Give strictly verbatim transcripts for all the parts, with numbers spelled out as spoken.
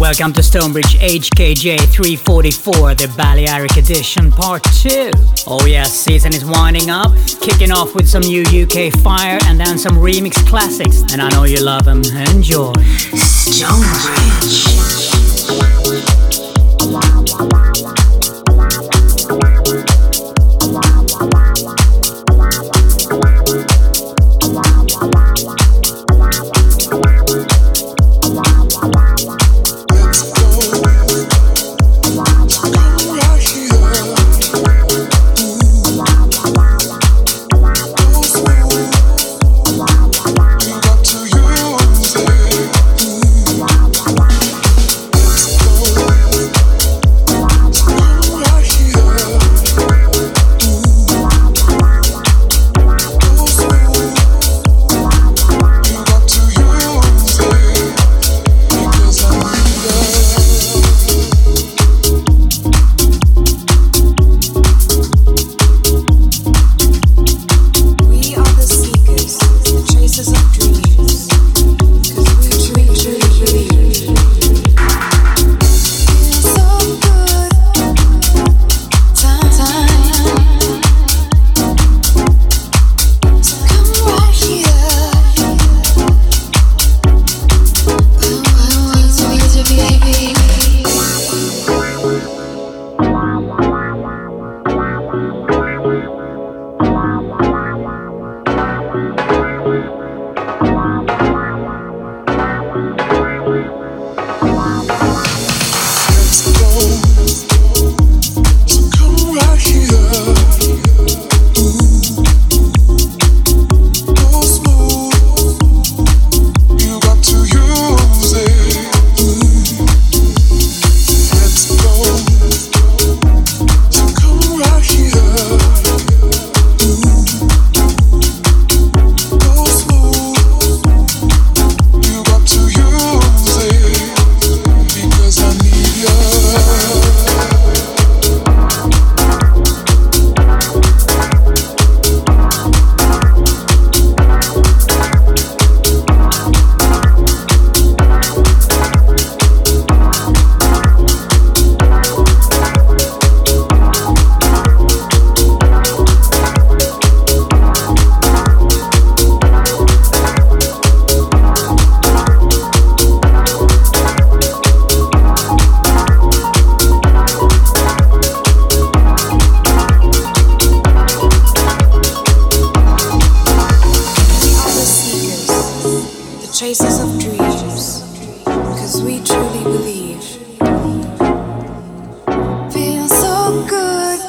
Welcome to Stonebridge H K J three forty-four, the Balearic Edition Part two. Oh yeah, season is winding up, kicking off with some new U K fire and then some remix classics. And I know you love them. Enjoy. Stonebridge. Traces of dreams, because we truly believe. Feels so good,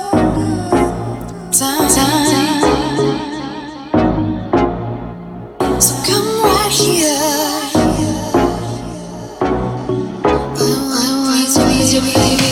time, time. So come right here. Please, please, your baby.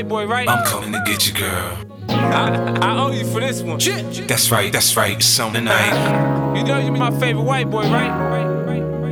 Playboy, right? I'm coming to get you, girl. I, I owe you for this one. Shit. That's right, that's right. It's on the night. You know you my favorite white boy, right? Right, right, right, right, right.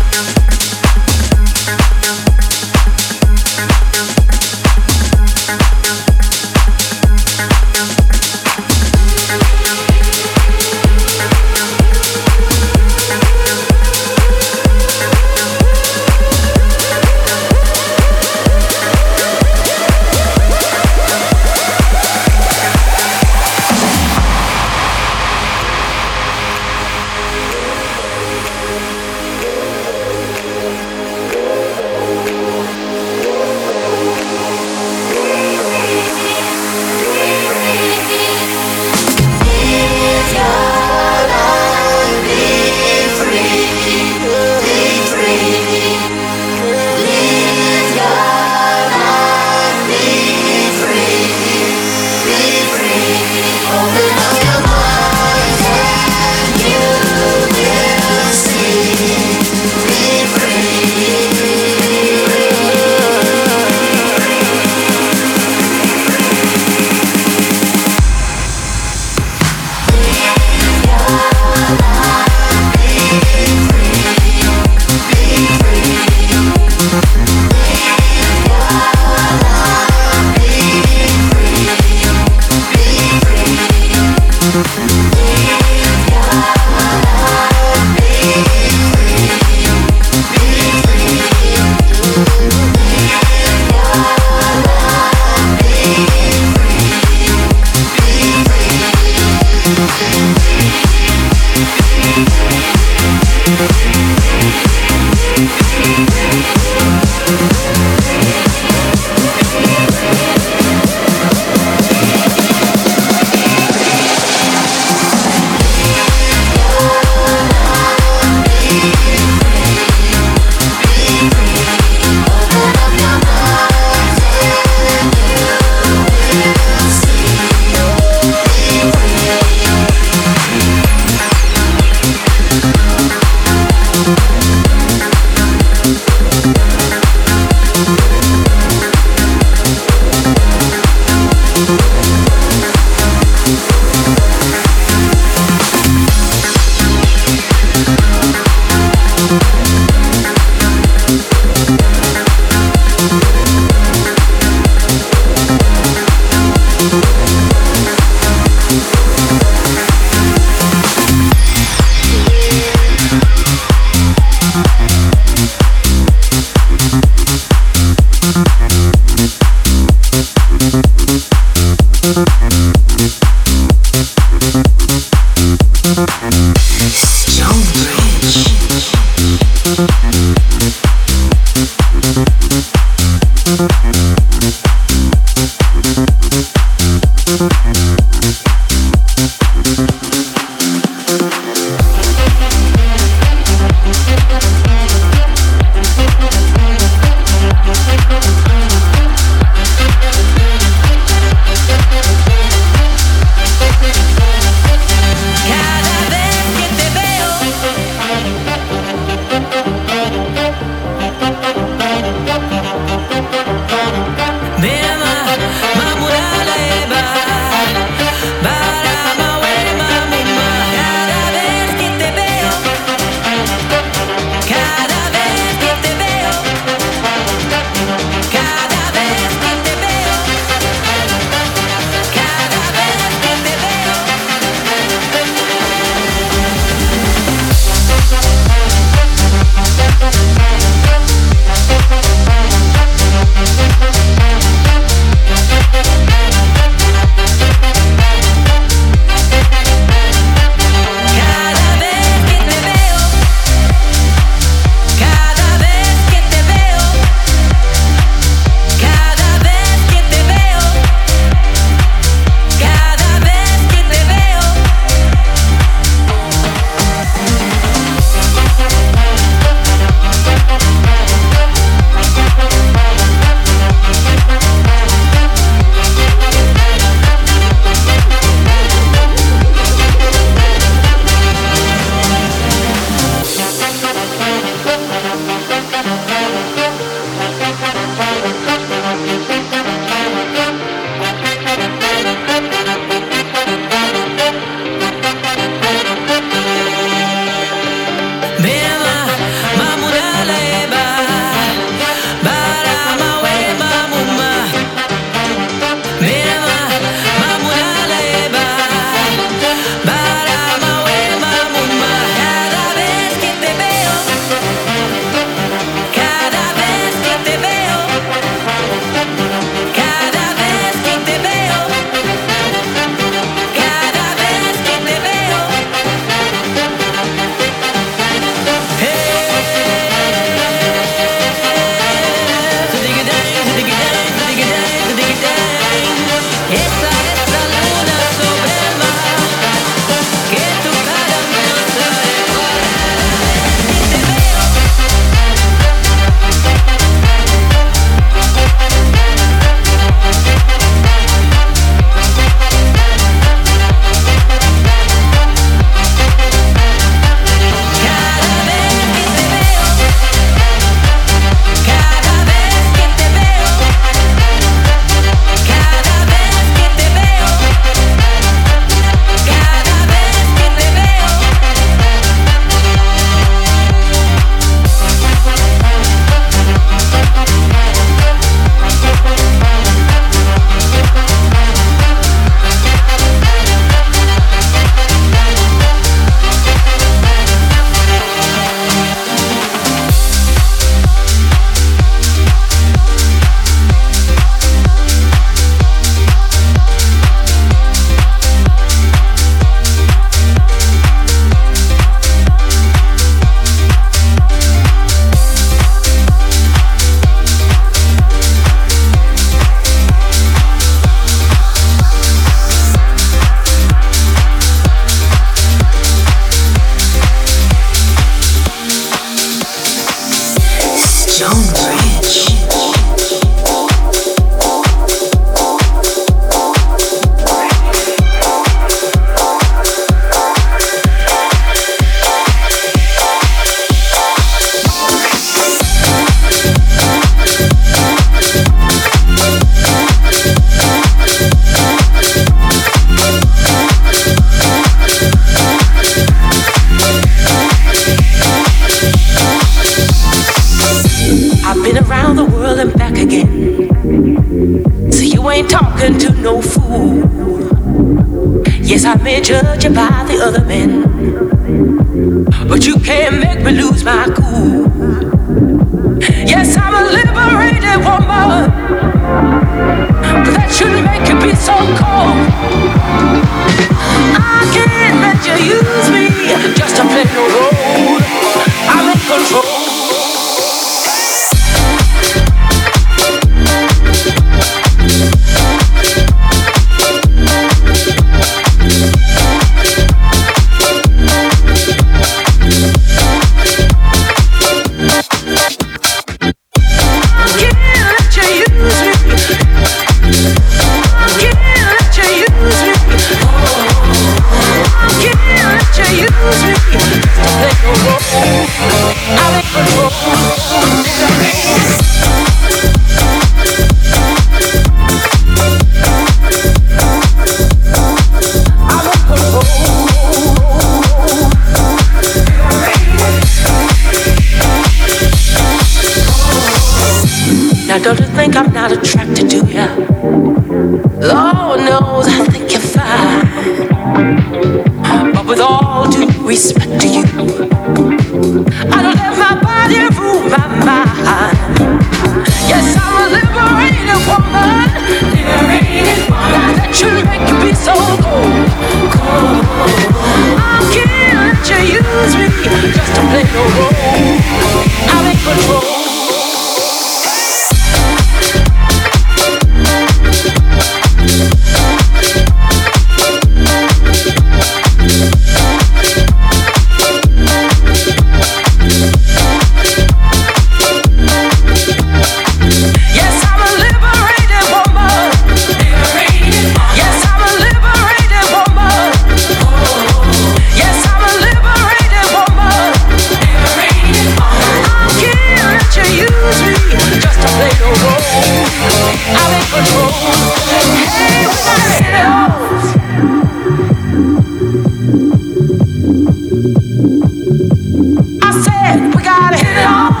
said we gotta hit it off.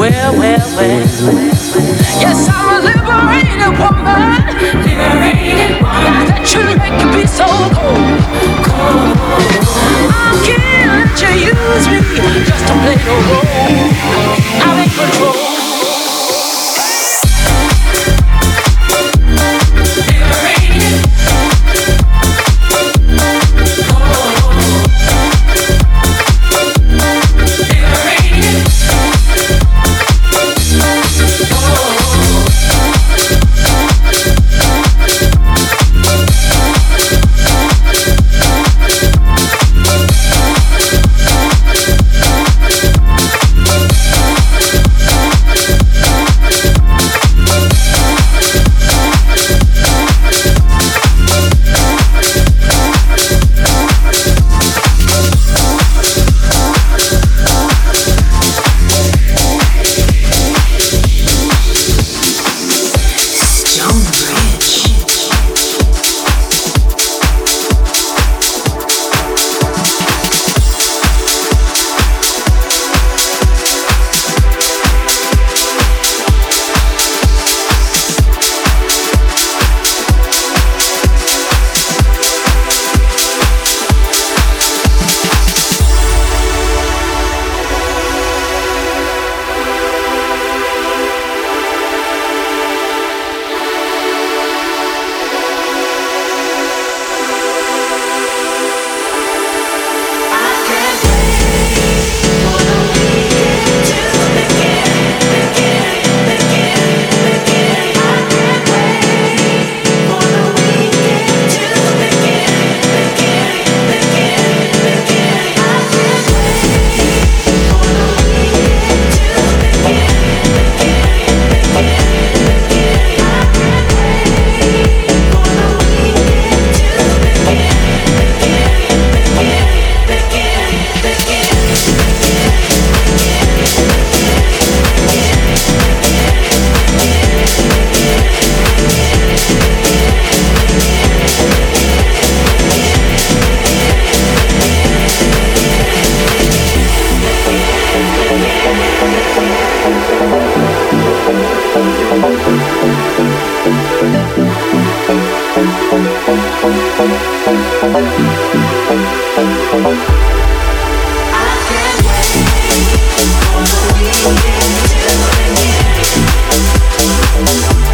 Well, well, well. Yes, I'm a liberated woman. Liberated woman. That should make you be so cold. Cold. I can't let you use me just to play the role. I'm in control. We'll be right back.